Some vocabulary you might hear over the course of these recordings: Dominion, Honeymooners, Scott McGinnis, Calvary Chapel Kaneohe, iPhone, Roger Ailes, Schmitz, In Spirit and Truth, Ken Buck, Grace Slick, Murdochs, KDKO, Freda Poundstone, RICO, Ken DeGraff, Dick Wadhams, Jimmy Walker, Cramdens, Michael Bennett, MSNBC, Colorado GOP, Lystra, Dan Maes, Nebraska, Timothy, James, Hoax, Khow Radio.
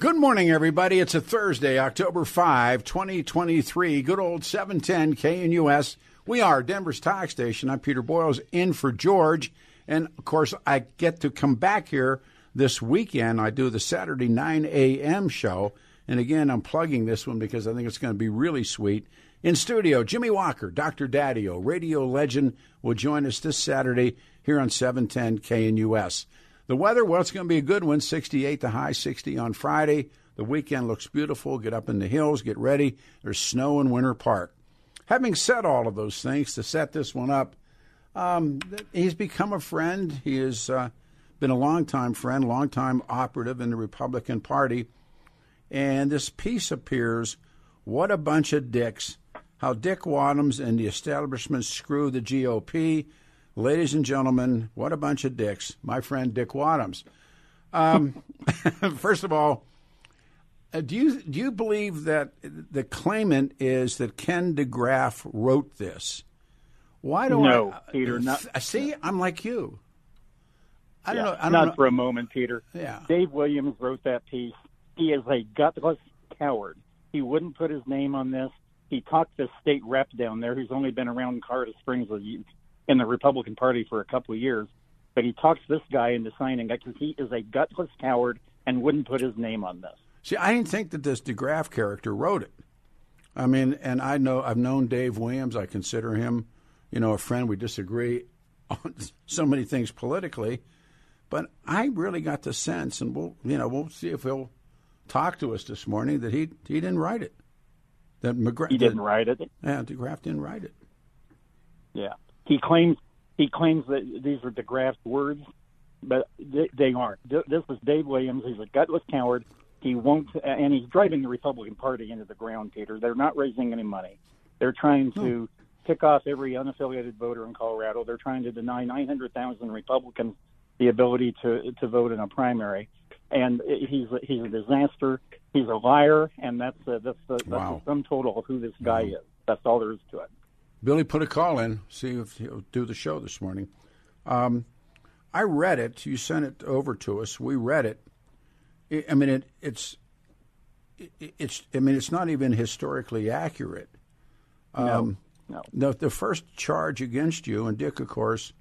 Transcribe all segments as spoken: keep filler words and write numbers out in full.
Good morning, everybody. It's a Thursday, October fifth, twenty twenty-three. Good old seven ten K N U S. We are Denver's talk station. I'm Peter Boyles, in for George. And, of course, I get to come back here this weekend. I do the Saturday nine a.m. show. And, again, I'm plugging this one because I think it's going to be really sweet. In studio, Jimmy Walker, Doctor Daddio, radio legend, will join us this Saturday here on seven ten K N U S. The weather, well, it's going to be a good one, sixty-eight to high, sixty on Friday. The weekend looks beautiful. Get up in the hills. Get ready. There's snow in Winter Park. Having said all of those things, to set this one up, um, he's become a friend. He has uh, been a longtime friend, longtime operative in the Republican Party. And this piece appears, What a Bunch of Dicks, How Dick Wadhams and the Establishment Screw the G O P. Ladies and gentlemen, what a bunch of dicks. My friend Dick Wadhams. Um, first of all, do you do you believe that the claimant is that Ken DeGraff wrote this? Why do no, I, Peter? Not, see, I'm like you. I don't yeah, know. I don't not know. For a moment, Peter. Yeah. Dave Williams wrote that piece. He is a gutless coward. He wouldn't put his name on this. He talked this state rep down there, who's only been around Colorado Springs with you. In the Republican Party for a couple of years, but he talks this guy into signing because he is a gutless coward and wouldn't put his name on this. See, I didn't think that this DeGraff character wrote it. I mean, and I know I've known Dave Williams. I consider him, you know, a friend. We disagree on so many things politically, but I really got the sense, and we'll, you know, we'll see if he'll talk to us this morning, that he he didn't write it. That McGrath, he didn't that, write it. Yeah, DeGraff didn't write it. Yeah. He claims he claims that these are DeGraff's words, but they, they aren't. This is Dave Williams. He's a gutless coward. He won't, and he's driving the Republican Party into the ground, Peter. They're not raising any money. They're trying to pick off every unaffiliated voter in Colorado. They're trying to deny nine hundred thousand Republicans the ability to to vote in a primary. And he's he's a disaster. He's a liar, and that's a, that's a, that's wow. the sum total of who this guy wow. is. That's all there is to it. Billy put a call in, see if he'll do the show this morning. Um, I read it. You sent it over to us. We read it. I mean, it, it's it's. I mean, it's not even historically accurate. Um, no, no. The, the first charge against you and Dick, of course.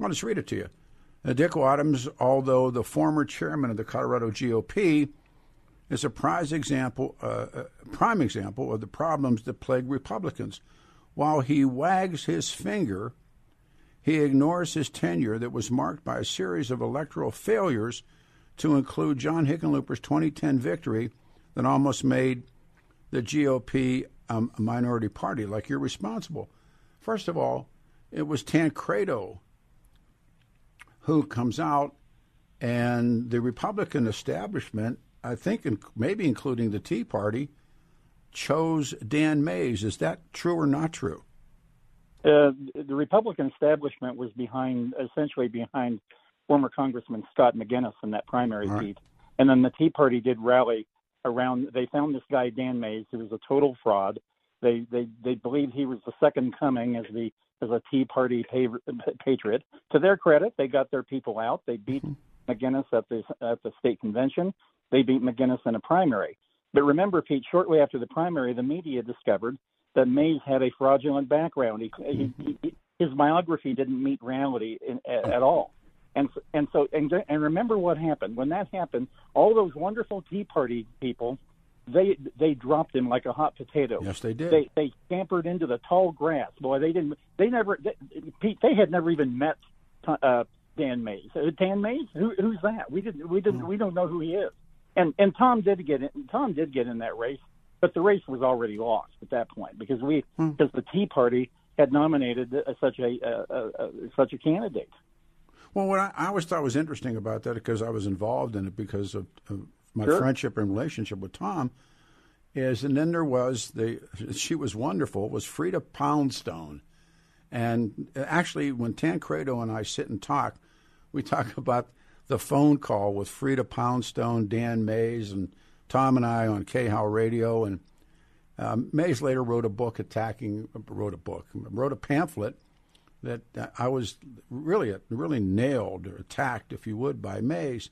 I'll just read it to you. Now, Dick Wadhams, although the former chairman of the Colorado G O P, is a prize example, uh, a prime example of the problems that plague Republicans. While he wags his finger, he ignores his tenure that was marked by a series of electoral failures, to include John Hickenlooper's twenty ten victory that almost made the G O P um, a minority party, like you're responsible. First of all, it was Tancredo who comes out, and the Republican establishment, I think in, maybe including the Tea Party, chose Dan Maes. Is that true or not true? Uh, the Republican establishment was behind, essentially behind former Congressman Scott McGinnis in that primary right. seat. And then the Tea Party did rally around, they found this guy, Dan Maes, who was a total fraud. They they, they believed he was the second coming as the as a Tea Party patriot. To their credit, they got their people out. They beat mm-hmm. McGinnis at the, at the state convention. They beat McGinnis in a primary. But remember, Pete, shortly after the primary, the media discovered that Maes had a fraudulent background. He, mm-hmm. he, he, his biography didn't meet reality in, at, at all. And and so and, and remember what happened. When that happened, all those wonderful Tea Party people, they they dropped him like a hot potato. Yes, they did. They they scampered into the tall grass. Boy, they didn't. They never. They, Pete, they had never even met uh, Dan Maes. Dan Maes, who, who's that? We didn't. We didn't. Mm-hmm. We don't know who he is. And and Tom did get in. Tom did get in that race, but the race was already lost at that point because we because hmm. the Tea Party had nominated uh, such a uh, uh, such a candidate. Well, what I, I always thought was interesting about that, because I was involved in it because of, of my sure. friendship and relationship with Tom, is, and then there was the she was wonderful was Freda Poundstone, and actually when Tancredo and I sit and talk, we talk about the phone call with Freda Poundstone, Dan Maes, and Tom and I on Khow Radio. And um, Maes later wrote a book attacking wrote a book wrote a pamphlet that I was really really nailed or attacked, if you would, by Maes.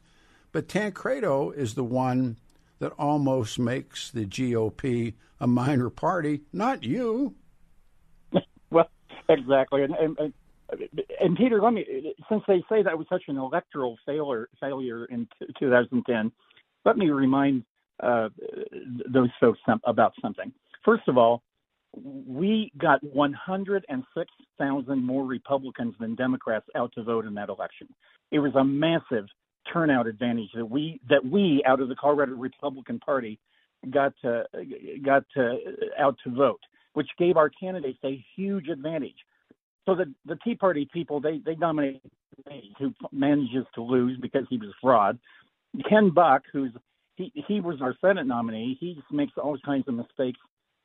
But Tancredo is the one that almost makes the G O P a minor party, not you. Well, exactly. And, and, and Peter, let me, since they say that was such an electoral failure, failure in two thousand ten, let me remind uh, those folks some, about something. First of all, we got one hundred six thousand more Republicans than Democrats out to vote in that election. It was a massive turnout advantage that we that we out of the Colorado Republican Party got to, got to, out to vote, which gave our candidates a huge advantage. So the the Tea Party people they they nominated Maes, who manages to lose because he was a fraud. Ken Buck, who's he he was our Senate nominee, he makes all kinds of mistakes,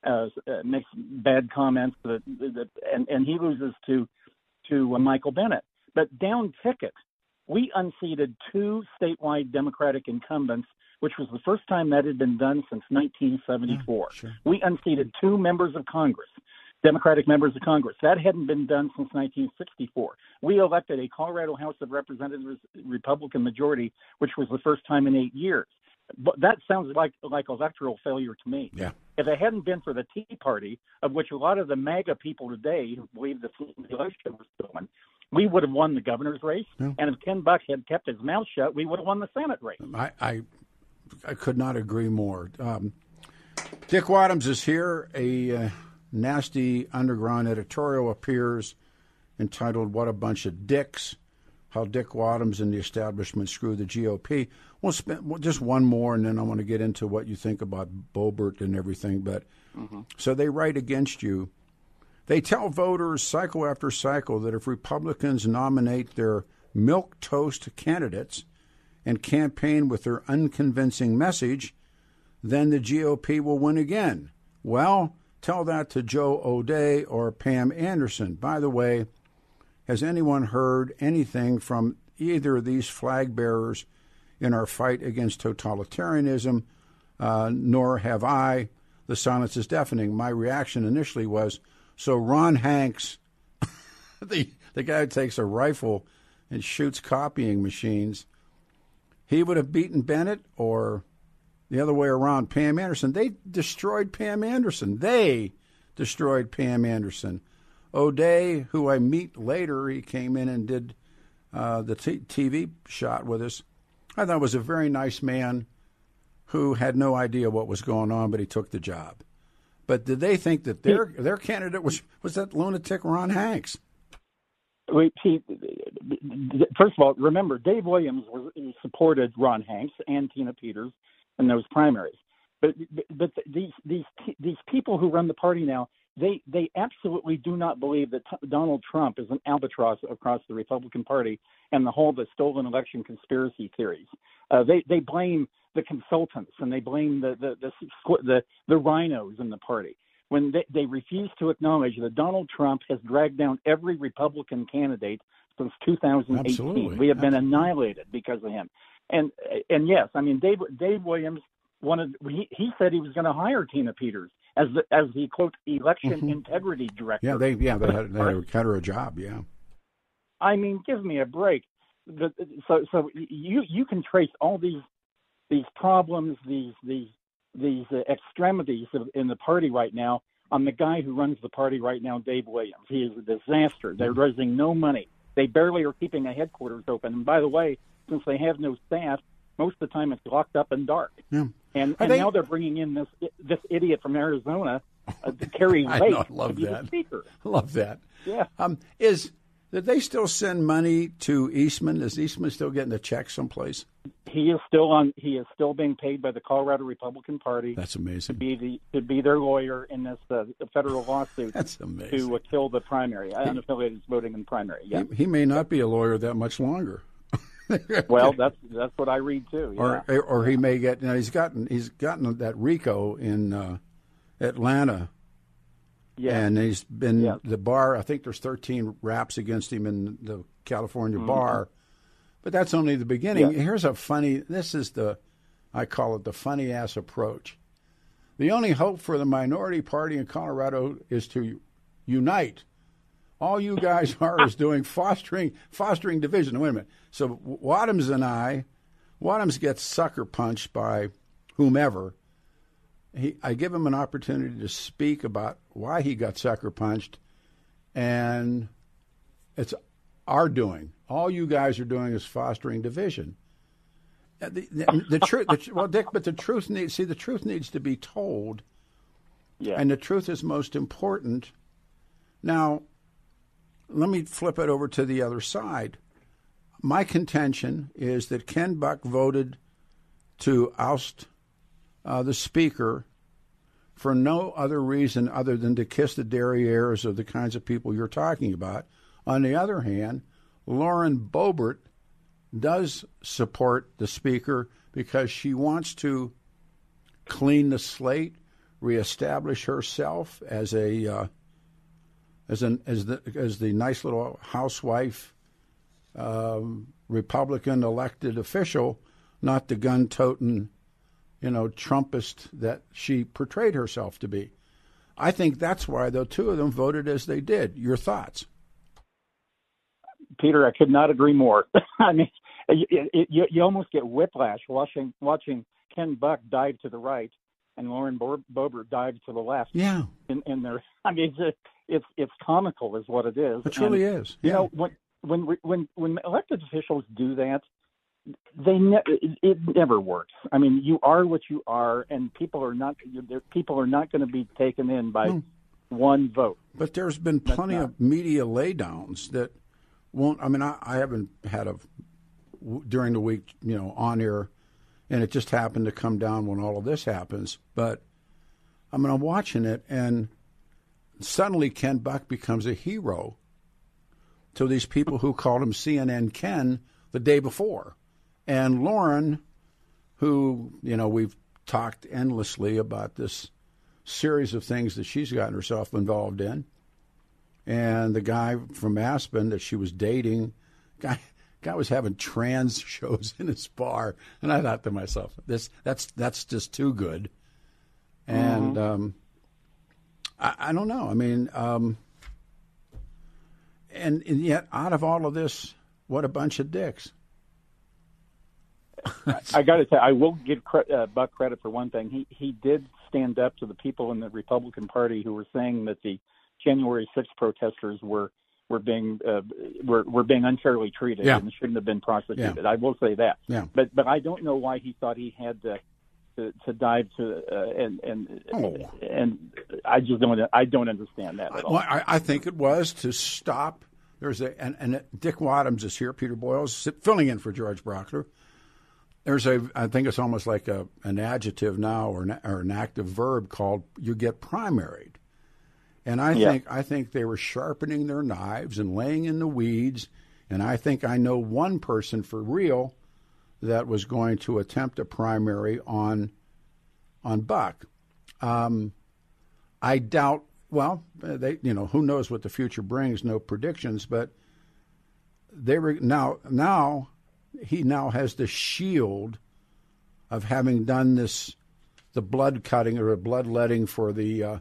uh, makes bad comments, that, that, and and he loses to to Michael Bennett. But down ticket, we unseated two statewide Democratic incumbents, which was the first time that had been done since nineteen seventy-four. Yeah, sure. We unseated two members of Congress, Democratic members of Congress. That hadn't been done since nineteen sixty-four. We elected a Colorado House of Representatives Republican majority, which was the first time in eight years. But that sounds like like electoral failure to me. Yeah. If it hadn't been for the Tea Party, of which a lot of the MAGA people today who believe the election was stolen, we would have won the governor's race, yeah. and if Ken Buck had kept his mouth shut, we would have won the Senate race. I I, I could not agree more. Um, Dick Wadhams is here. A uh, nasty underground editorial appears entitled "What a Bunch of Dicks: How Dick Wadhams and the Establishment Screw the G O P." We'll spend we'll, just one more, and then I want to get into what you think about Boebert and everything. But mm-hmm. so they write against you. They tell voters cycle after cycle that if Republicans nominate their milquetoast candidates and campaign with their unconvincing message, then the G O P will win again. Well, tell that to Joe O'Day or Pam Anderson. By the way, has anyone heard anything from either of these flag bearers in our fight against totalitarianism? Uh, nor have I. The silence is deafening. My reaction initially was, so Ron Hanks, the the guy who takes a rifle and shoots copying machines, he would have beaten Bennett, or the other way around, Pam Anderson. They destroyed Pam Anderson. They destroyed Pam Anderson. O'Day, who I meet later, he came in and did uh, the t- TV shot with us. I thought was a very nice man who had no idea what was going on, but he took the job. But did they think that their their candidate was, was that lunatic Ron Hanks? Wait, Pete, first of all, remember, Dave Williams was, supported Ron Hanks and Tina Peters in those primaries. But but these these these people who run the party now, they, they absolutely do not believe that t- Donald Trump is an albatross across the Republican Party and the whole the stolen election conspiracy theories. Uh, they they blame the consultants, and they blame the the the, the, the rhinos in the party when they, they refuse to acknowledge that Donald Trump has dragged down every Republican candidate since two thousand eighteen. Absolutely. We have been Absolutely. annihilated because of him. And and yes, I mean Dave Dave Williams wanted he, he said he was going to hire Tina Peters as the as the quote election mm-hmm. integrity director. Yeah, they yeah they had, they got her a job. Yeah, I mean, give me a break. The, so so you you can trace all these. These problems, these these these uh, extremities of, in the party right now, on the guy who runs the party right now, Dave Williams. He is a disaster. They're raising no money. They barely are keeping a headquarters open. And by the way, since they have no staff, most of the time it's locked up and dark. Yeah. And, and they... now they're bringing in this this idiot from Arizona, uh, Carrie Lake. I know, I love to that. Be the speaker. I love that. Yeah. Um, is did they still send money to Eastman? Is Eastman still getting a check someplace? he is still on. He is still being paid by the Colorado Republican Party. That's amazing. To be the, to be their lawyer in this uh, federal lawsuit. That's amazing. To uh, kill the primary, unaffiliated voting in the primary. Yeah. He, he may not be a lawyer that much longer. Well, that's that's what I read too. Yeah. Or or he may get. Now he's gotten he's gotten that RICO in uh, Atlanta. Yeah, and he's been yeah. the bar. I think there's thirteen raps against him in the California mm-hmm. bar. But that's only the beginning. Yeah. Here's a funny, this is the, I call it the funny-ass approach. The only hope for the minority party in Colorado is to unite. All you guys are is doing fostering fostering division. Wait a minute. So Wadhams and I, Wadhams gets sucker punched by whomever. He, I give him an opportunity to speak about why he got sucker punched, and it's our doing. All you guys are doing is fostering division. The, the, the truth, the, well, Dick, but the truth needs see the truth needs to be told, yeah. And the truth is most important. Now, let me flip it over to the other side. My contention is that Ken Buck voted to oust uh, the speaker for no other reason other than to kiss the derrieres of the kinds of people you're talking about. On the other hand, Lauren Boebert does support the speaker because she wants to clean the slate, reestablish herself as a uh, as an as the as the nice little housewife um, Republican elected official, not the gun-toting, you know, Trumpist that she portrayed herself to be. I think that's why the two of them voted as they did. Your thoughts? Peter, I could not agree more. I mean, it, it, you, you almost get whiplash watching watching Ken Buck dive to the right and Lauren Bo- Boebert dive to the left. Yeah, in, in their, I mean, it's, it's it's comical, is what it is. It truly really is. Yeah. You know, when when when when elected officials do that, they ne- it, it never works. I mean, you are what you are, and people are not people are not going to be taken in by hmm. one vote. But there's been plenty of media laydowns that. Won't I mean I, I haven't had a w- during the week, you know, on air, and it just happened to come down when all of this happens. But I mean, I'm watching it, and suddenly Ken Buck becomes a hero to these people who called him C N N Ken the day before, and Lauren, who you know we've talked endlessly about this series of things that she's gotten herself involved in. And the guy from Aspen that she was dating, guy, guy was having trans shows in his bar, and I thought to myself, "This, that's, that's just too good." And mm-hmm. um, I, I don't know. I mean, um, and, and yet, out of all of this, what a bunch of dicks! I, I got to say, I will give cre- uh, Buck credit for one thing. He he did stand up to the people in the Republican Party who were saying that the January sixth protesters were were being uh, were were being unfairly treated yeah. and shouldn't have been prosecuted. Yeah. I will say that. Yeah. But but I don't know why he thought he had to to, to dive to uh, and and oh. and I just don't I don't understand that at all. Well, I, I think it was to stop. There's a and, and Dick Wadhams is here. Peter Boyles filling in for George Brauchler. There's a I think it's almost like a an adjective now or an, or an active verb called you get primaried. And I yeah. think I think they were sharpening their knives and laying in the weeds. And I think I know one person for real that was going to attempt a primary on on Buck. Um, I doubt. Well, they you know who knows what the future brings. No predictions, but they were now now he now has the shield of having done this, the blood cutting or bloodletting for the. Uh,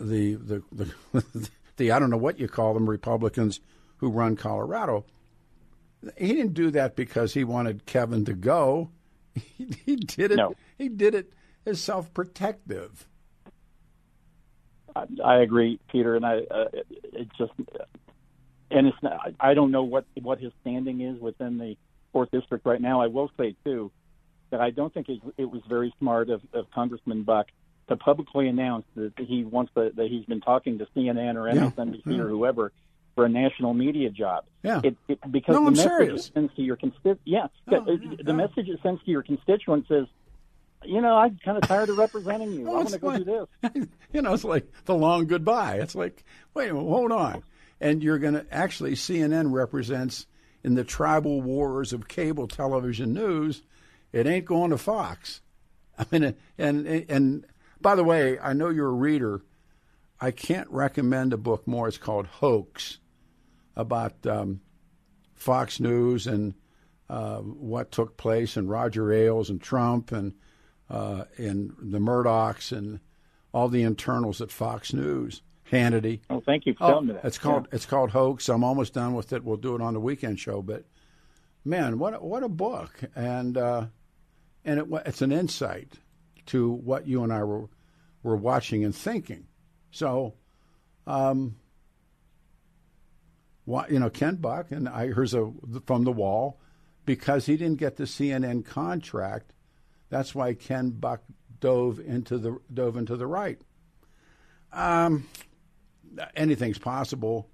The the, the the I don't know what you call them, Republicans who run Colorado. He didn't do that because he wanted Kevin to go. He, he did it. No. He did it as self-protective. I, I agree, Peter, and I uh, it, it just and it's not, I don't know what, what his standing is within the fourth district right now. I will say too that I don't think it, it was very smart of, of Congressman Buck to publicly announce that he wants the, that he's been talking to C N N or M S N B C yeah. or whoever for a national media job. Yeah. It, it, because no, the I'm message serious. It sends to your consti- yeah, oh, the, yeah, the yeah. message it sends to your constituents is, you know, I'm kind of tired of representing you. Well, I want to go like, do this. You know, it's like the long goodbye. It's like, wait a minute, hold on. And you're going to actually, C N N represents in the tribal wars of cable television news, it ain't going to Fox. I mean, and, and, and by the way, I know you're a reader. I can't recommend a book more. It's called Hoax, about um, Fox News and uh, what took place, and Roger Ailes and Trump and uh, and the Murdochs and all the internals at Fox News. Hannity. Oh, thank you for oh, telling me that. It's called yeah. it's called Hoax. I'm almost done with it. We'll do it on the weekend show. But man, what what a book, and uh, and it, it's an insight to what you and I were were watching and thinking. So, um, why, you know, Ken Buck, and I here's a from the wall, because he didn't get the C N N contract. That's why Ken Buck dove into the dove into the right. Um, anything's possible.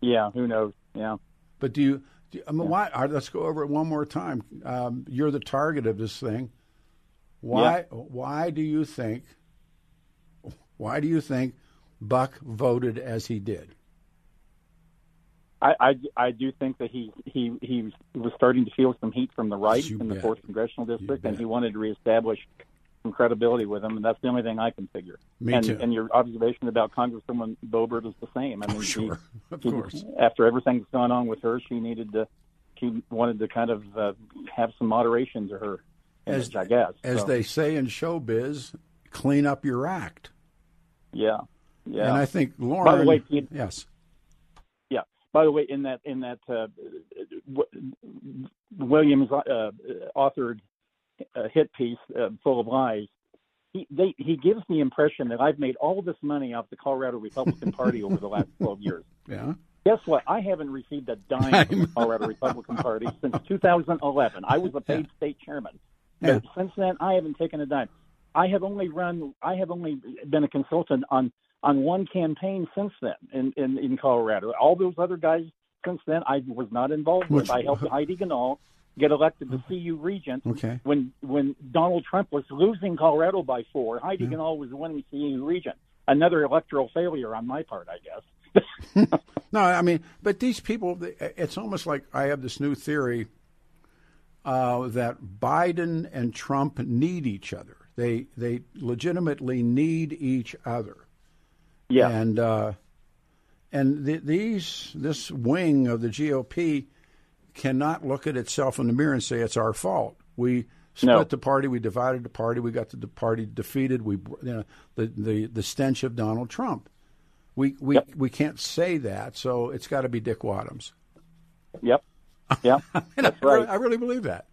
Yeah, who knows? Yeah. But do you? Do you I mean, yeah. why? Right, let's go over it one more time. Um, you're the target of this thing. Why? Yeah. Why do you think? Why do you think Buck voted as he did? I, I, I do think that he, he he was starting to feel some heat from the right you in bet. the fourth Congressional District, and he wanted to reestablish some credibility with him, and that's the only thing I can figure. Me and, too. And your observation about Congresswoman Boebert is the same. I mean, oh, sure, she, of she, course. After everything that's gone on with her, she needed to, she wanted to kind of uh, have some moderation to her image, as, I guess. As so. They say in showbiz, clean up your act. Yeah, yeah. And I think Lauren. By the way, it, yes. Yeah. By the way, in that in that uh, w- Williams uh, authored uh, hit piece uh, full of lies, he they, he gives the impression that I've made all this money off the Colorado Republican Party over the last twelve years. Yeah. Guess what? I haven't received a dime from the Colorado Republican Party since two thousand eleven. I was a paid yeah. state chairman. Yeah. Since then, I haven't taken a dime. I have only run. I have only been a consultant on, on one campaign since then in, in, in Colorado. All those other guys since then, I was not involved with. Which, I helped Heidi Ganahl get elected to C U regent okay. when when Donald Trump was losing Colorado by four. Heidi yeah. Ganahl was winning C U regent. Another electoral failure on my part, I guess. No, I mean, but these people. It's almost like I have this new theory uh, that Biden and Trump need each other. They they legitimately need each other, yeah. And uh, and the, these this wing of the G O P cannot look at itself in the mirror and say it's our fault. We split no. the party, we divided the party, we got the party defeated. We you know the, the, the stench of Donald Trump. We we yep. we can't say that, so it's got to be Dick Wadhams. Yep. Yep. That's I, right. I really believe that.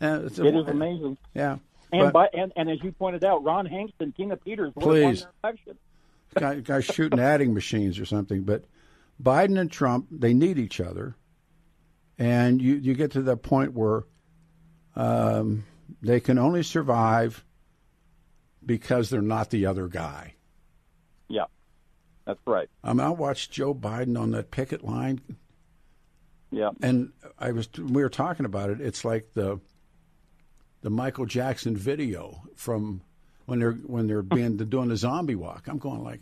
Uh, it's, it is amazing. Yeah. And, but, by, and and as you pointed out, Ron Hanks and Tina Peters please. won their election. Guys guy shooting adding machines or something. But Biden and Trump, they need each other. And you, you get to the point where um, they can only survive because they're not the other guy. Yeah, that's right. I mean, I watched Joe Biden on that picket line. Yeah. And I was we were talking about it. It's like the... the Michael Jackson video from when they're when they're being they're doing the zombie walk. I'm going like,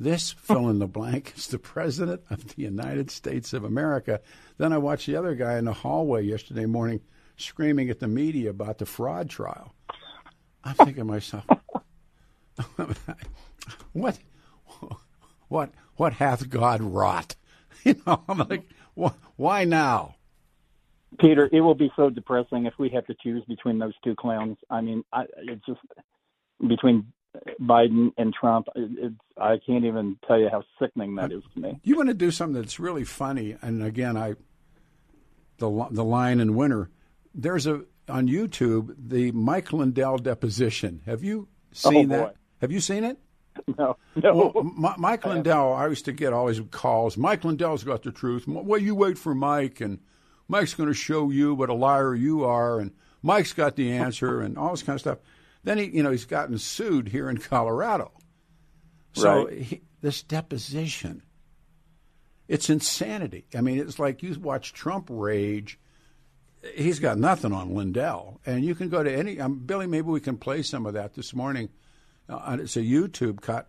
this fill in the blank is the president of the United States of America. Then I watched the other guy in the hallway yesterday morning screaming at the media about the fraud trial. I'm thinking to myself, what, what, what hath God wrought? You know, I'm like, why now? Peter, it will be so depressing if we have to choose between those two clowns. I mean, I, it's just between Biden and Trump. It, it's, I can't even tell you how sickening that is to me. You want to do something that's really funny, and again, I the the lion and winner. There's a on YouTube the Mike Lindell deposition. Have you seen oh, that? Have you seen it? No, no. Well, M- Mike Lindell. I, I used to get all these calls. Mike Lindell's got the truth. Well, you wait for Mike and. Mike's going to show you what a liar you are, and Mike's got the answer, and all this kind of stuff. Then he, you know, he's gotten sued here in Colorado. So right. he, this deposition, It's insanity. I mean, it's like you watch Trump rage. He's got nothing on Lindell. And you can go to any um, – Billy, maybe we can play some of that this morning. Uh, it's a YouTube cut.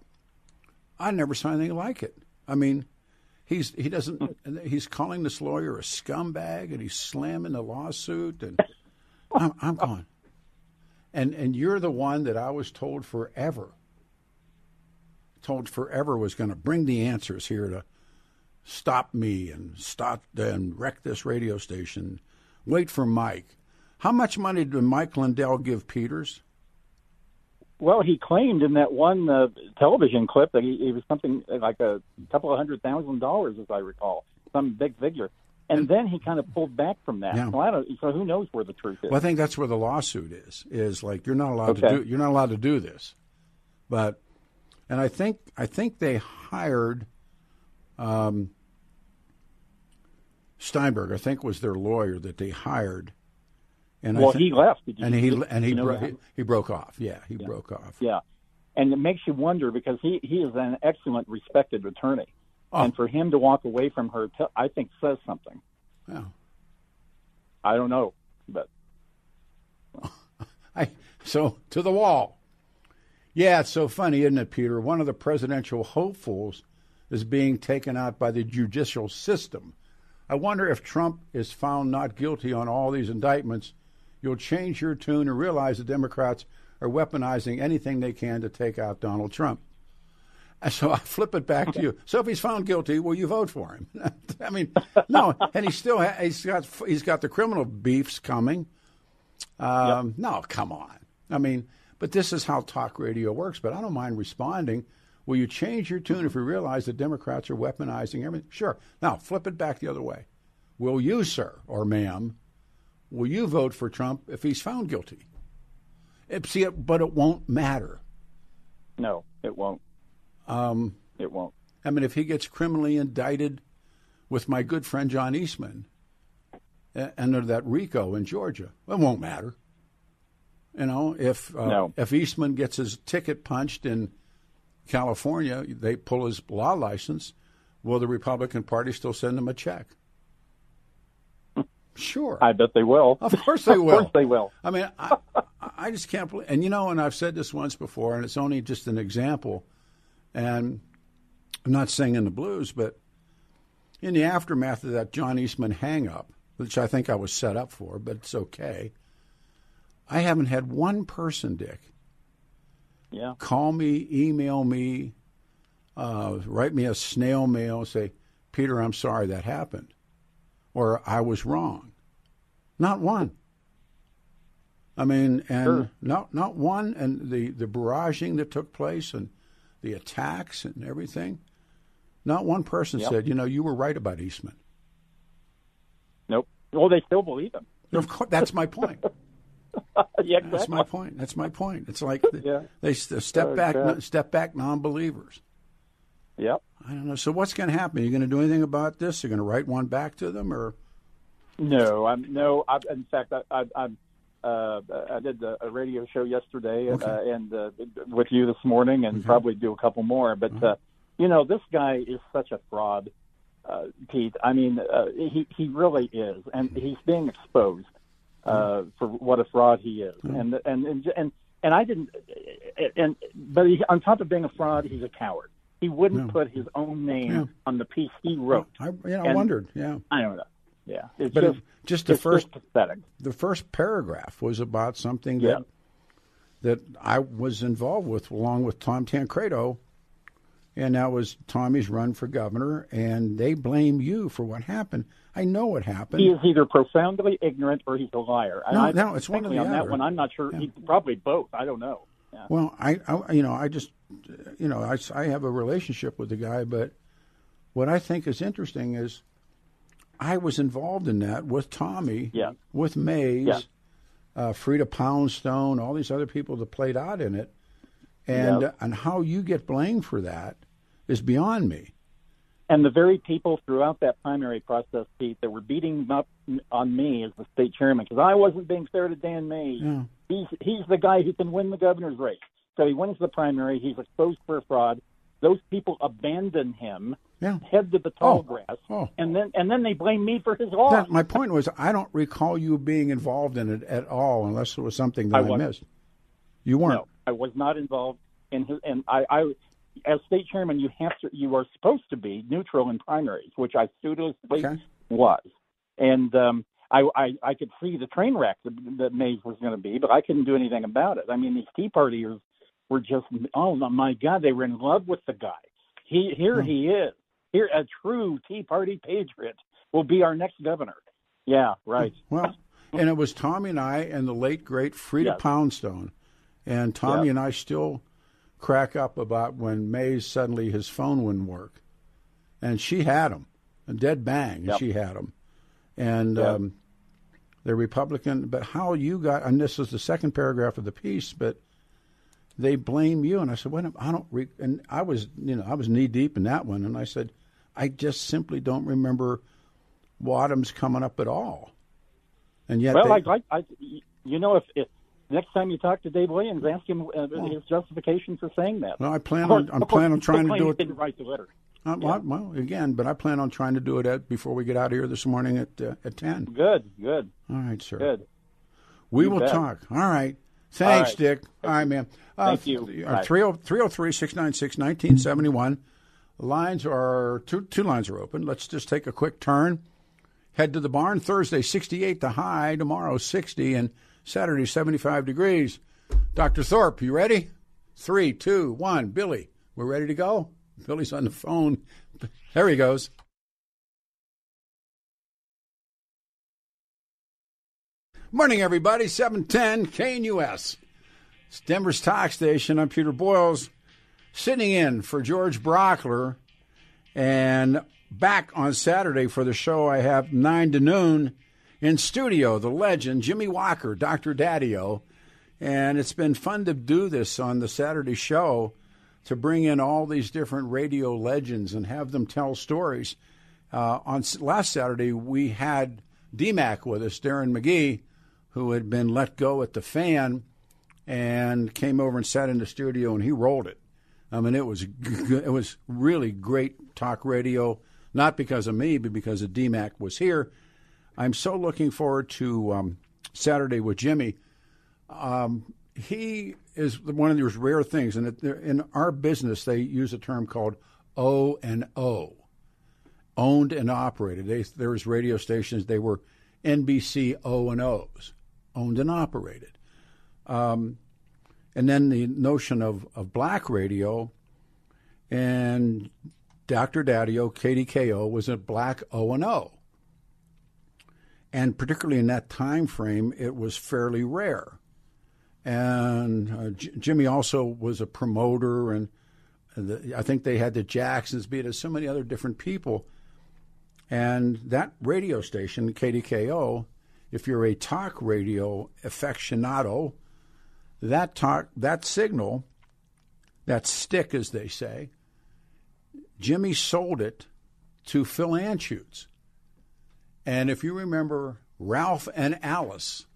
I never saw anything like it. I mean, he's he doesn't – he's calling this lawyer a scumbag, and he's slamming the lawsuit. And I'm, I'm gone. And, and you're the one that I was told forever, told forever was going to bring the answers here to stop me and stop and wreck this radio station. Wait for Mike. How much money did Mike Lindell give Peters? Well, he claimed in that one uh, television clip that he, it was something like a couple of hundred thousand dollars, as I recall, some big figure. And, and then he kind of pulled back from that. Yeah. So, I don't, so who knows where the truth is? Well, I think that's where the lawsuit is. Is like you're not allowed okay. to do you're not allowed to do this. But and I think I think they hired. Um, Steinberg, I think, was their lawyer that they hired, and well, I think, he left, did you, and he and he, you know bro- he he broke off. Yeah, he yeah. broke off. Yeah, and it makes you wonder because he, he is an excellent, respected attorney, oh. and for him to walk away from her, t- I think, says something. Yeah, I don't know, but I so to the wall. Yeah, it's so funny, isn't it, Peter? One of the presidential hopefuls is being taken out by the judicial system. I wonder if Trump is found not guilty on all these indictments, you'll change your tune and realize the Democrats are weaponizing anything they can to take out Donald Trump. And so I flip it back to you. So if he's found guilty, will you vote for him? I mean, no. And he still ha- he's got he's got the criminal beefs coming. Um, yep. No, come on. I mean, but this is how talk radio works. But I don't mind responding. Will you change your tune if you realize the Democrats are weaponizing everything? Sure. Now, flip it back the other way. Will you, sir or ma'am, will you vote for Trump if he's found guilty? It, see, it, but it won't matter. No, it won't. Um, it won't. I mean, if he gets criminally indicted with my good friend John Eastman uh, under that RICO in Georgia, well, it won't matter. You know, if uh, no. if Eastman gets his ticket punched in California, they pull his law license, will the Republican Party still send him a check? Sure. I bet they will. Of course they will. Of course they will. I mean, I, I just can't believe, and you know, and I've said this once before, and it's only just an example, and I'm not singing the blues, but in the aftermath of that John Eastman hang-up, which I think I was set up for, but it's okay, I haven't had one person, Dick, Yeah. call me, email me, uh, write me a snail mail, say, Peter, I'm sorry that happened, or I was wrong. Not one. I mean, and sure. not not one, and the, the barraging that took place and the attacks and everything, not one person yep. said, you know, you were right about Eastman. Nope. Well, they still believe him. Of course, that's my point. Yeah, exactly. That's my point. That's my point. It's like the, yeah. they the step oh, back, no, step back, non-believers. Yep. I don't know. So what's going to happen? Are you going to do anything about this? Are you going to write one back to them, or? No, I'm no. I've, in fact, I, I, I'm. Uh, I did a radio show yesterday, okay. uh, and uh, with you this morning, and okay. probably do a couple more. But uh-huh. uh, you know, this guy is such a fraud, uh, Pete. I mean, uh, he he really is, and he's being exposed. Uh, for what a fraud he is, mm. and and and and and I didn't, and but he, on top of being a fraud, he's a coward. He wouldn't yeah. put his own name yeah. on the piece he wrote. I, you know, I wondered. Yeah, I don't know. Yeah, it's but just, it, just the it's first just pathetic. The first paragraph was about something that yeah. that I was involved with, along with Tom Tancredo, and that was Tommy's run for governor, and they blame you for what happened. I know what happened. He is either profoundly ignorant or he's a liar. No, I, no it's one of the on other. That one, I'm not sure. Yeah. He's probably both. I don't know. Yeah. Well, I, I, you know, I just, you know, I, I have a relationship with the guy, but what I think is interesting is I was involved in that with Tommy, yeah. with Maes, yeah. uh, Freda Poundstone, all these other people that played out in it, and yeah. uh, and how you get blamed for that is beyond me. And the very people throughout that primary process, Pete, that were beating up on me as the state chairman because I wasn't being fair to Dan Maes. Yeah. He's he's the guy who can win the governor's race. So he wins the primary. He's exposed for fraud. Those people abandon him, yeah. head to the tall oh. grass, oh. and then and then they blame me for his loss. That, my point was, I don't recall you being involved in it at all, unless it was something that I, I missed. You weren't. No, I was not involved in his, and I, I, as state chairman, you have to, you are supposed to be neutral in primaries, which I studiously okay. was, and um, I, I I could see the train wreck that, that Maes was going to be, but I couldn't do anything about it. I mean, these Tea Partiers were just, oh my God, they were in love with the guy. He here hmm. he is. Here, a true Tea Party patriot will be our next governor. Yeah, right. Well, and it was Tommy and I and the late great Freda yes. Poundstone, and Tommy yeah. and I still crack up about when Maes suddenly his phone wouldn't work, and she had him, a dead bang. Yep. She had him, and yep. um, the Republican. But how you got? And this is the second paragraph of the piece, but. They blame you, and I said, "Wait a minute, I don't." Re-, and I was, you know, I was knee deep in that one, and I said, "I just simply don't remember Wadhams coming up at all." And yet, well, they- I, I, I, you know, if, if next time you talk to Dave Williams, ask him uh, well, his justification for saying that. No, I plan on, I'm planning on trying to do it. Didn't write the letter. Uh, yeah. Well, again, but I plan on trying to do it at, before we get out of here this morning at uh, at ten. Good, good. All right, sir. Good. We you will bet. Talk. All right. Thanks, right. Dick. All right, man. Uh, Thank you. Uh, three oh three, six nine six, one nine seven one. Lines are, two, two lines are open. Let's just take a quick turn. Head to the barn. Thursday, sixty-eight the high. Tomorrow, sixty. And Saturday, seventy-five degrees. Doctor Thorpe, you ready? Three, two, one. Billy, we're ready to go? Billy's on the phone. There he goes. Morning, everybody. seven ten K N U S. It's Denver's Talk Station. I'm Peter Boyles, sitting in for George Brauchler. And back on Saturday for the show, I have nine to noon in studio, the legend, Jimmy Walker, Doctor Daddio. And it's been fun to do this on the Saturday show, to bring in all these different radio legends and have them tell stories. Uh, on last Saturday, we had D MAC with us, Darren McGee, who had been let go at the Fan, and came over and sat in the studio, and he rolled it. I mean, it was it was really great talk radio, not because of me, but because of D MAC was here. I'm so looking forward to um, Saturday with Jimmy. Um, he is one of those rare things, and in our business, they use a term called O and O, owned and operated. They, there was radio stations, they were N B C O and O's, owned and operated. Um, and then the notion of, of black radio, and Doctor Daddio, K D K O, was a black O and O. And particularly in that time frame, it was fairly rare. And uh, J- Jimmy also was a promoter, and the, I think they had the Jacksons beat us, so many other different people. And that radio station, K D K O, if you're a talk radio aficionado, that talk, that signal, that stick, as they say, Jimmy sold it to Phil Anschutz. And if you remember Ralph and Alice,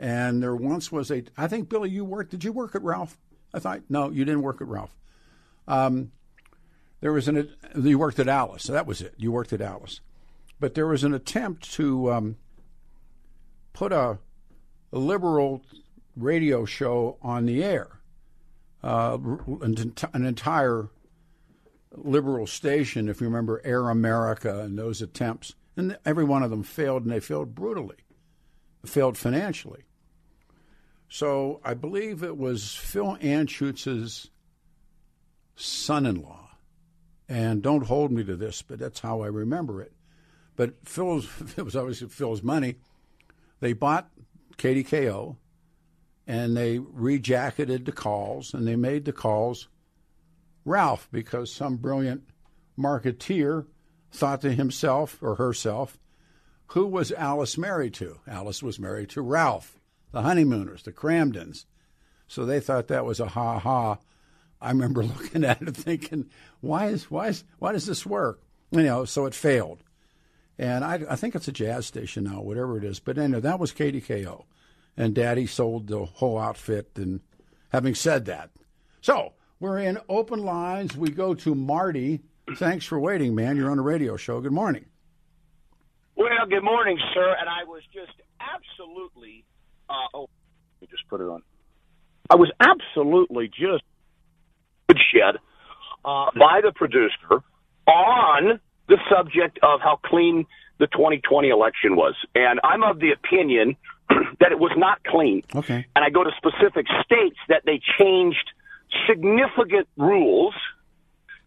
and there once was a, I think, Billy, you worked, did you work at Ralph? I thought, no, you didn't work at Ralph. Um, there was an, you worked at Alice. So that was it. You worked at Alice. But there was an attempt to um, put a, a liberal radio show on the air, uh, an, an entire liberal station, if you remember Air America and those attempts. And every one of them failed, and they failed brutally, failed financially. So I believe it was Phil Anschutz's son-in-law, and don't hold me to this, but that's how I remember it. But Phil's, it was obviously Phil's money. They bought K D K O, and they rejacketed the calls, and they made the calls Ralph, because some brilliant marketeer thought to himself or herself, who was Alice married to? Alice was married to Ralph, the Honeymooners, the Cramdens. So they thought that was a ha-ha. I remember looking at it thinking, why is why is why does this work? You know, so it failed. And I, I think it's a jazz station now, whatever it is. But anyway, that was K D K O. And Daddy sold the whole outfit, and having said that. So We're in open lines. We go to Marty. Thanks for waiting, man. You're on a radio show. Good morning. Well, good morning, sir. And I was just absolutely uh, – oh, let me just put it on. I was absolutely just shed uh, by the producer on the subject of how clean the twenty twenty election was. And I'm of the opinion that it was not clean. Okay. And I go to specific states that they changed significant rules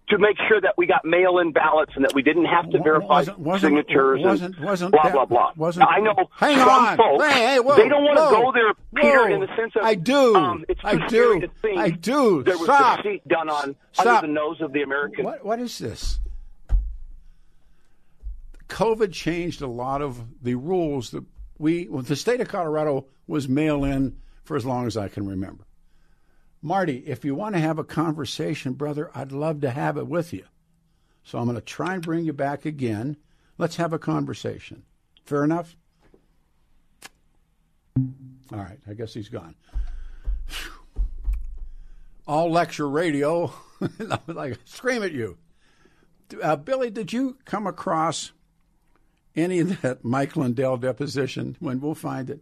to make sure that we got mail-in ballots and that we didn't have to verify wasn't, wasn't, signatures wasn't, wasn't, and blah, blah, blah. Wasn't, now, I know hang some on. folks, hey, hey, whoa, they don't want to go there, Peter, whoa. in the sense of... I do. Um, it's too I scary do. to think I do. there was Stop. deceit done on Stop. under the nose of the American... What, what is this? COVID changed a lot of the rules that we... Well, the state of Colorado was mail-in for as long as I can remember. Marty, if you want to have a conversation, brother, I'd love to have it with you. So I'm going to try and bring you back again. Let's have a conversation. Fair enough? All right. I guess he's gone. All lecture radio. Like scream at you. Uh, Billy, did you come across any of that Mike Lindell deposition? When we'll find it.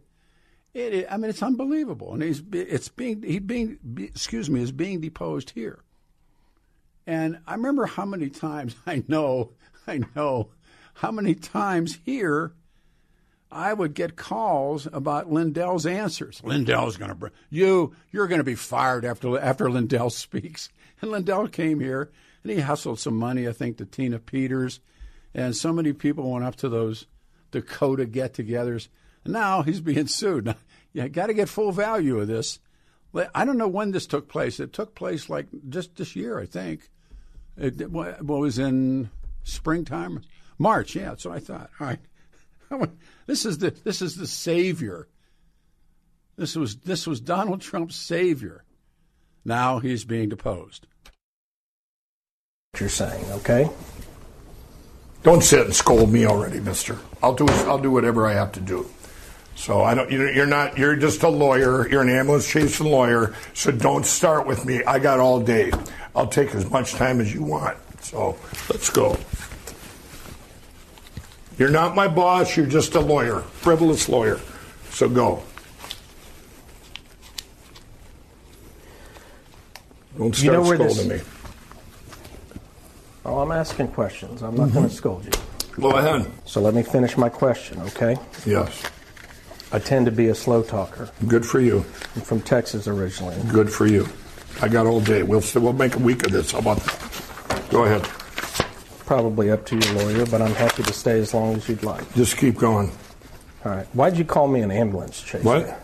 It, I mean, it's unbelievable, and he's it's being he being excuse me is being deposed here. And I remember how many times I know I know how many times here I would get calls about Lindell's answers. Lindell's going to you you're going to be fired after after Lindell speaks. And Lindell came here and he hustled some money, I think, to Tina Peters, and so many people went up to those Dakota get-togethers. Now he's being sued. Now, you got to get full value of this. I don't know when this took place. It took place like just this year, I think. It, what was in springtime, March? Yeah, that's what I thought. All right, this is the this is the savior. This was this was Donald Trump's savior. Now he's being deposed. What you're saying, okay? Don't sit and scold me already, Mister. I'll do I'll do whatever I have to do. So I don't. You're not. You're just a lawyer. You're an ambulance chasing lawyer. So don't start with me. I got all day. I'll take as much time as you want. So let's go. You're not my boss. You're just a lawyer, frivolous lawyer. So go. Don't start you know scolding this... me. Oh, I'm asking questions. I'm not mm-hmm. going to scold you. Go ahead. So let me finish my question, okay? Yes. I tend to be a slow talker. Good for you. I'm from Texas originally. Good for you. I got all day. We'll we'll make a week of this. How about that? Go ahead. Probably up to your lawyer, but I'm happy to stay as long as you'd like. Just keep going. All right. Why'd you call me an ambulance chaser? What?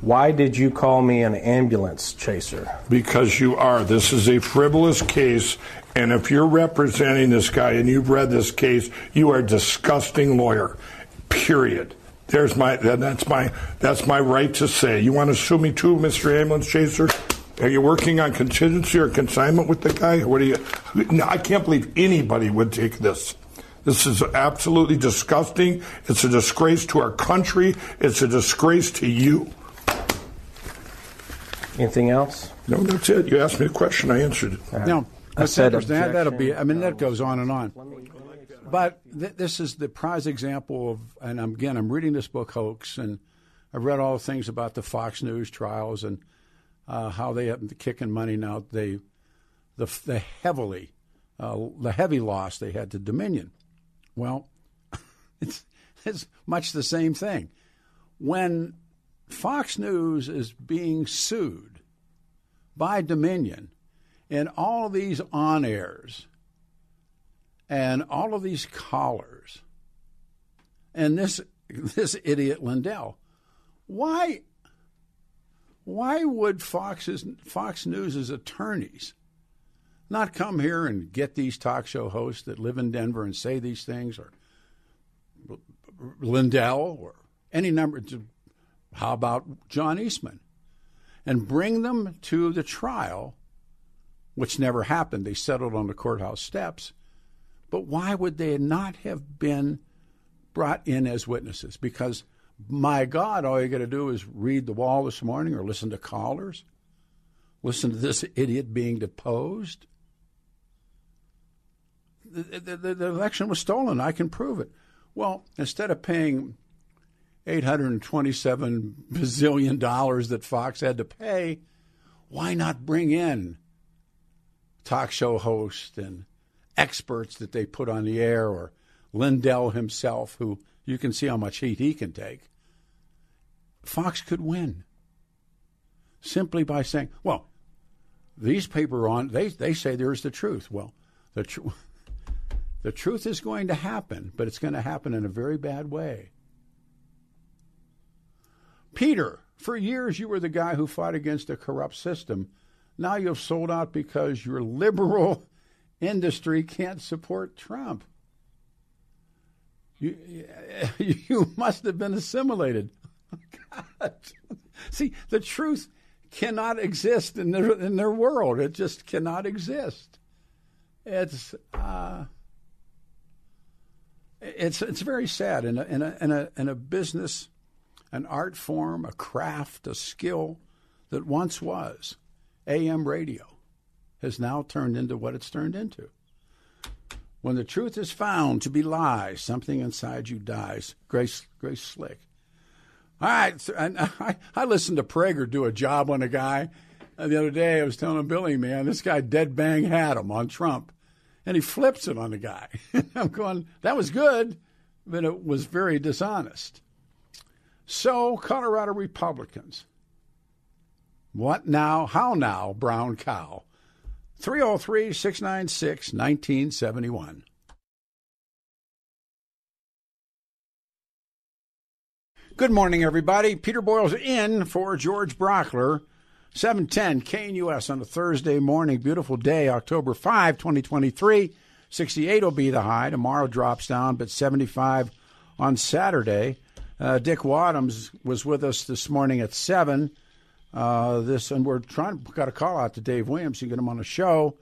Why did you call me an ambulance chaser? Because you are. This is a frivolous case, and if you're representing this guy and you've read this case, you are a disgusting lawyer. Period. There's my that's my that's my right to say. You want to sue me too, Mister Ambulance Chaser? Are you working on contingency or consignment with the guy? What do you? No, I can't believe anybody would take this. This is absolutely disgusting. It's a disgrace to our country. It's a disgrace to you. Anything else? No, that's it. You asked me a question. I answered it. Right. No, I said that, that'll be, I mean, that goes on and on. But th- this is the prize example of, and I'm, again, I'm reading this book, Hoax, and I've read all the things about the Fox News trials and uh, how they have kicking money now. They, the, the heavily, uh, the heavy loss they had to Dominion. Well, it's, it's much the same thing. When Fox News is being sued by Dominion and all of these on-airs and all of these callers and this this idiot Lindell. Why why would Fox's, Fox News' attorneys not come here and get these talk show hosts that live in Denver and say these things, or Lindell or any number... How about John Eastman? And bring them to the trial, which never happened. They settled on the courthouse steps. But why would they not have been brought in as witnesses? Because, my God, all you got to do is read the wall this morning or listen to callers. listen to this idiot being deposed? The, the, the election was stolen. I can prove it. Well, instead of paying eight hundred twenty-seven bazillion dollars that Fox had to pay, why not bring in talk show hosts and experts that they put on the air, or Lindell himself, who you can see how much heat he can take? Fox could win simply by saying, well, these people are on, they, they say there's the truth. Well, the, tr- the truth is going to happen, but it's going to happen in a very bad way. Peter, for years you were the guy who fought against a corrupt system. Now you've sold out because your liberal industry can't support Trump. You, you must have been assimilated. God. See, the truth cannot exist in their, in their world. It just cannot exist. It's uh, it's it's very sad. In a in a in a in a business, an art form, a craft, a skill that once was A M radio has now turned into what it's turned into. When the truth is found to be lies, something inside you dies. Grace Grace Slick. All right, I, I listened to Prager do a job on a guy. The other day I was telling Billy, man, this guy dead bang had him on Trump, and he flips it on the guy. I'm going, that was good, but it was very dishonest. So, Colorado Republicans. What now? How now, brown cow? three oh three, six nine six, nineteen seventy-one. Good morning, everybody. Peter Boyles in for George Brauchler, seven ten K N U S on a Thursday morning. Beautiful day, October fifth, twenty twenty-three. sixty-eight will be the high. Tomorrow drops down, but seventy-five on Saturday. Uh, Dick Wadhams was with us this morning at seven. Uh, this, and we're trying to got a call out to Dave Williams to get him on a show.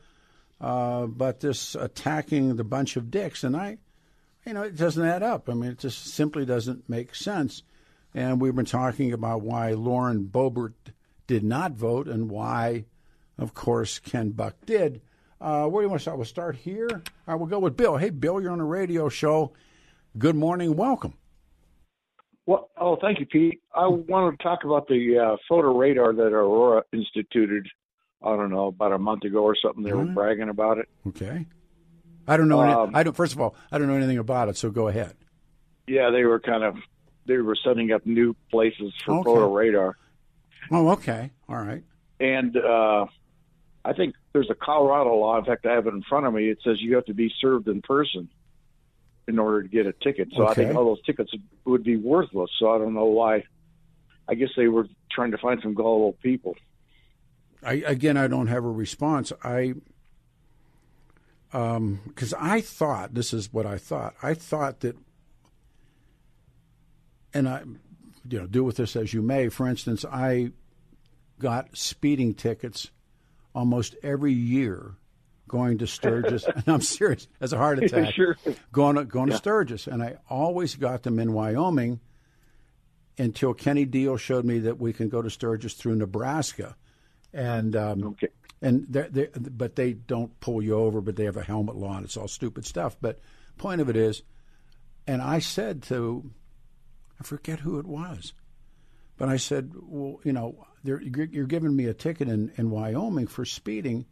Uh, but this attacking the bunch of dicks, and I, you know, it doesn't add up. I mean, it just simply doesn't make sense. And we've been talking about why Lauren Boebert did not vote and why, of course, Ken Buck did. Uh, where do you want to start? We'll start here. All right, we'll go with Bill. Hey, Bill, you're on a radio show. Good morning. Welcome. Well, oh, thank you, Pete. I want to talk about the uh, photo radar that Aurora instituted, I don't know, about a month ago or something. They were right. bragging about it. Okay. I don't know. Um, any, I don't. First of all, I don't know anything about it, so go ahead. Yeah, they were kind of... They were setting up new places for okay. photo radar. Oh, okay. All right. And uh, I think there's a Colorado law. In fact, I have it in front of me. It says you have to be served in person in order to get a ticket. So okay. I think all those tickets would be worthless. So I don't know why. I guess they were trying to find some gullible people. I, again, I don't have a response. I um, because I thought, this is what I thought. I thought that, and I, you know, do with this as you may. For instance, I got speeding tickets almost every year going to Sturgis. And I'm serious, as a heart attack. Sure. Going to going yeah. to Sturgis, and I always got them in Wyoming until Kenny Deal showed me that we can go to Sturgis through Nebraska, and um, okay, and they're, they're, but they don't pull you over, but they have a helmet law, and it's all stupid stuff. But point of it is, and I said to. I forget who it was, but I said, well, you know, you're giving me a ticket in, in Wyoming for speeding,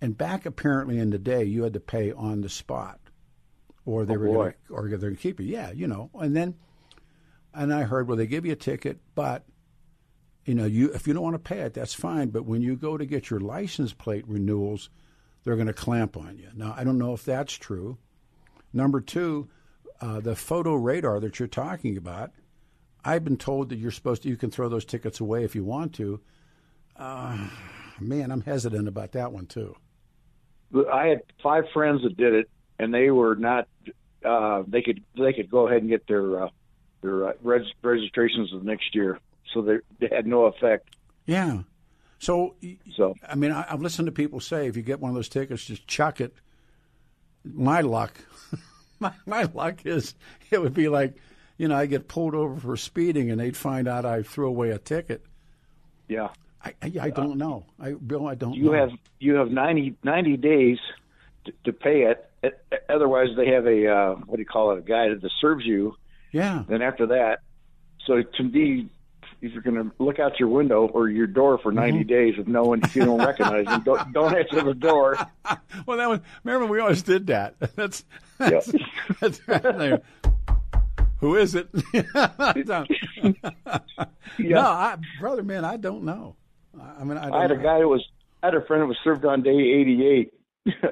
and back apparently in the day you had to pay on the spot, or they oh, were gonna, or they're going to keep you. Yeah, you know. And then, and I heard, well, they give you a ticket, but you know, you if you don't want to pay it, that's fine. But when you go to get your license plate renewals, they're going to clamp on you. Now, I don't know if that's true. Number two. Uh, the photo radar that you're talking about, I've been told that you're supposed to, you can throw those tickets away if you want to. Uh, man, I'm hesitant about that one too. I had five friends that did it, and they were not. Uh, they could they could go ahead and get their uh, their uh, reg- registrations of next year, so they, they had no effect. Yeah. So, so I mean, I, I've listened to people say if you get one of those tickets, just chuck it. My luck. My, my luck is it would be like, you know, I get pulled over for speeding and they'd find out I threw away a ticket. Yeah. I, I, I don't uh, know. I, Bill, I don't you know. You have you have ninety, ninety days to, to pay it. Otherwise, they have a, uh, what do you call it, a guy that serves you. Yeah. Then after that, so to me, if you're going to look out your window or your door for ninety mm-hmm. days with no one you don't recognize, you don't, don't answer the door. Well, that was, remember, we always did that. That's, that's, yeah. that's right there. Who is it? no, yeah. I, brother, man, I don't know. I mean, I, don't I had know. a guy who was, I had a friend who was served on day eighty-eight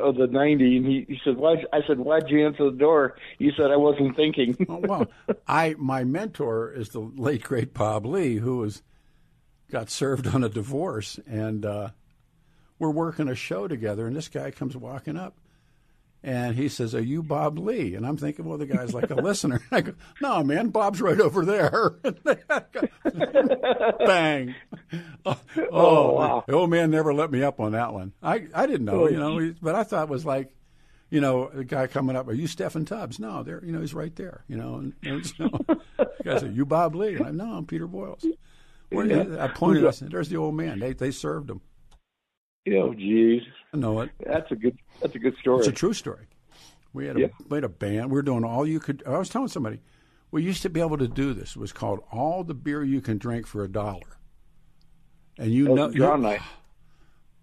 of the ninety, and he, he said, "Why?" I said, "Why'd you answer the door?" He said, "I wasn't thinking." oh, well, I my mentor is the late great Bob Lee, who was got served on a divorce, and uh, we're working a show together, and this guy comes walking up. And he says, "Are you Bob Lee?" And I'm thinking, well, the guy's like a listener. And I go, "No, man, Bob's right over there." Bang! Oh, oh, oh wow! The old man never let me up on that one. I, I didn't know, you know, but I thought it was like, you know, the guy coming up, "Are you Stephen Tubbs?" "No, there, you know, he's right there." You know, and, and so the guy said, "You Bob Lee?" And I'm, "No, I'm Peter Boyles." Well, yeah. I pointed. I said, "There's the old man. They they served him." Oh, geez. I know it. That's a good. That's a good story. It's a true story. We had a, yeah. we had a band. We were doing all you could. I was telling somebody, we used to be able to do this. It was called All the Beer You Can Drink for a Dollar. And you that know, was draw night.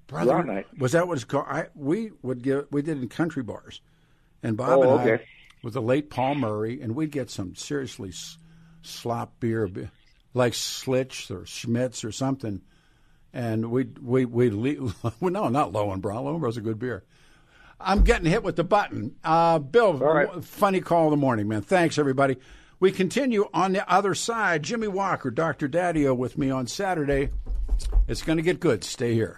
Brother, draw night. Was that what it's called? I, we would give. We did in country bars, and Bob oh, and okay. I with the late Paul Murray, and we'd get some seriously slop beer, like Slitch or Schmitz or something. And we we we well, no, not Lowenbrau. Lowenbrau's a good beer. I'm getting hit with the button. Uh, Bill, right. Funny call in the morning, man. Thanks, everybody. We continue on the other side. Jimmy Walker, Doctor Daddio with me on Saturday. It's going to get good. Stay here.